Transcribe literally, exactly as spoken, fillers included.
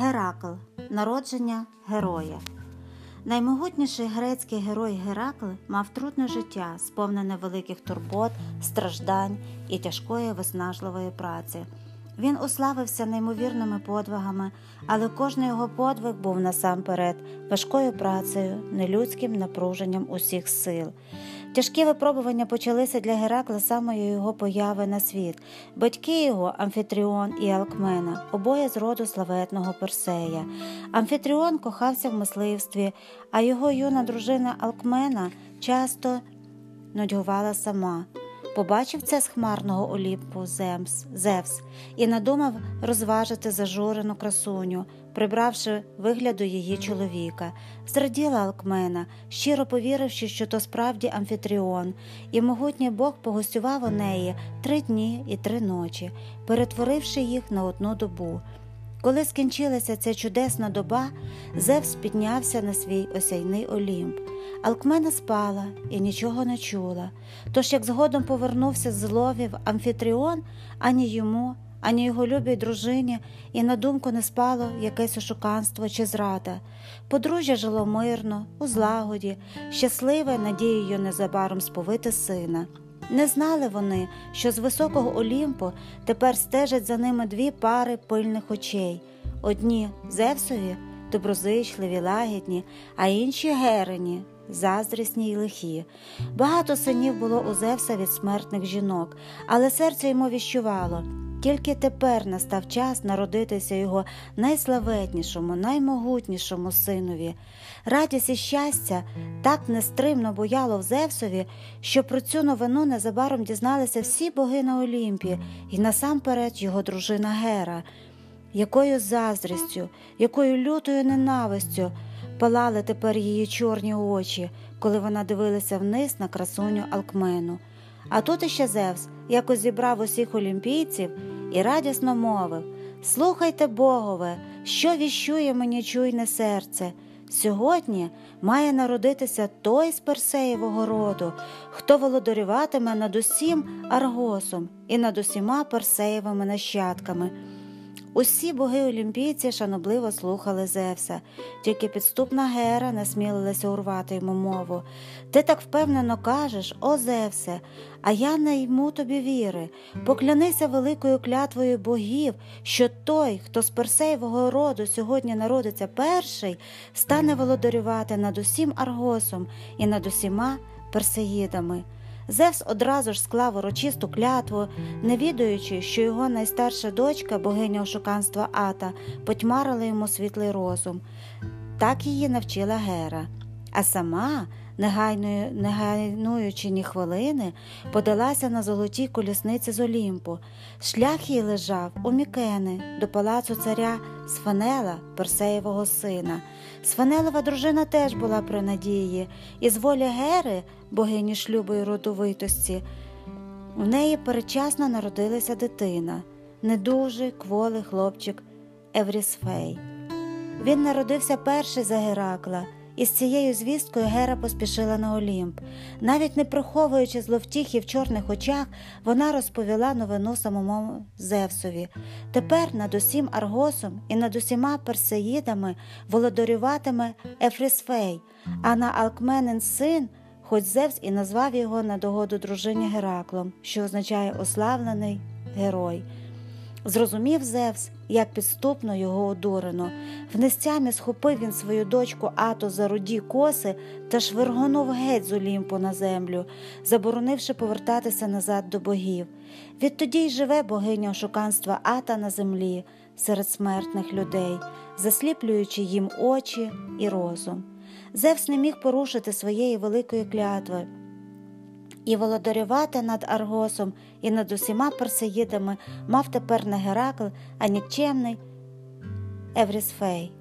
Геракл – народження героя. Наймогутніший грецький герой Геракл мав трудне життя, сповнене великих турбот, страждань і тяжкої виснажливої праці. Він уславився неймовірними подвигами, але кожен його подвиг був насамперед важкою працею, нелюдським напруженням усіх сил. Тяжкі випробування почалися для Геракла з самої його появи на світ. Батьки його – Амфітріон і Алкмена, обоє з роду славетного Персея. Амфітріон кохався в мисливстві, а його юна дружина Алкмена часто нудьгувала сама. Побачив це з хмарного Олімпу Зевс і надумав розважити зажурену красуню, прибравши вигляду її чоловіка. Зраділа Алкмена, щиро повіривши, що то справді Амфітріон, і могутній бог погостював у неї три дні і три ночі, перетворивши їх на одну добу. Коли скінчилася ця чудесна доба, Зевс піднявся на свій осяйний Олімп. Алкмена спала і нічого не чула, тож як згодом повернувся з ловів Амфітріон, ані йому, ані його любій дружині і на думку не спало якесь ошуканство чи зрада. Подружжя жило мирно, у злагоді, щасливе надією незабаром сповити сина. Не знали вони, що з високого Олімпу тепер стежать за ними дві пари пильних очей. Одні – Зевсові, доброзичливі, лагідні, а інші – Герині, заздрісні й лихі. Багато синів було у Зевса від смертних жінок, але серце йому віщувало – тільки тепер настав час народитися його найславетнішому, наймогутнішому синові. Радість і щастя так нестримно буяло в Зевсові, що про цю новину незабаром дізналися всі боги на Олімпі, і насамперед його дружина Гера. Якою заздрістю, якою лютою ненавистю палали тепер її чорні очі, коли вона дивилася вниз на красуню Алкмену. А тут іще Зевс якось зібрав усіх олімпійців і радісно мовив: «Слухайте, богове, що віщує мені чуйне серце? Сьогодні має народитися той з Персеєвого роду, хто володарюватиме над усім Аргосом і над усіма Персеєвими нащадками». Усі боги-олімпійці шанобливо слухали Зевса, тільки підступна Гера насмілилася урвати йому мову. «Ти так впевнено кажеш, о Зевсе, а я не йму тобі віри. Поклянися великою клятвою богів, що той, хто з Персеєвого роду сьогодні народиться перший, стане володарювати над усім Аргосом і над усіма персеїдами». Зевс одразу ж склав урочисту клятву, не відаючи, що його найстарша дочка, богиня ошуканства Ата, потьмарила йому світлий розум. Так її навчила Гера. А сама, не гайнуючи ні хвилини, подалася на золотій колісниці з Олімпу. Шлях їй лежав у Мікени, до палацу царя Сфенела, Персеєвого сина. Сфенелова дружина теж була при надії, і з волі Гери, богині шлюбу і родовитості, у неї передчасно народилася дитина, недужий, кволий хлопчик Еврісфей. Він народився перший за Геракла, і з цією звісткою Гера поспішила на Олімп. Навіть не приховуючи зловтіхи в чорних очах, вона розповіла новину самому Зевсові. Тепер над усім Аргосом і над усіма персеїдами володарюватиме Еврісфей, а на Алкменин син, хоч Зевс і назвав його на догоду дружині Гераклом, що означає «уславлений герой». Зрозумів Зевс, як підступно його одурено. В нестямі схопив він свою дочку Ату за руді коси та швиргонув геть з Олімпу на землю, заборонивши повертатися назад до богів. Відтоді й живе богиня ошуканства Ата на землі серед смертних людей, засліплюючи їм очі і розум. Зевс не міг порушити своєї великої клятви і володарювати над Аргосом і над усіма персеїдами мав тепер не Геракл, а нікчемний Еврісфей.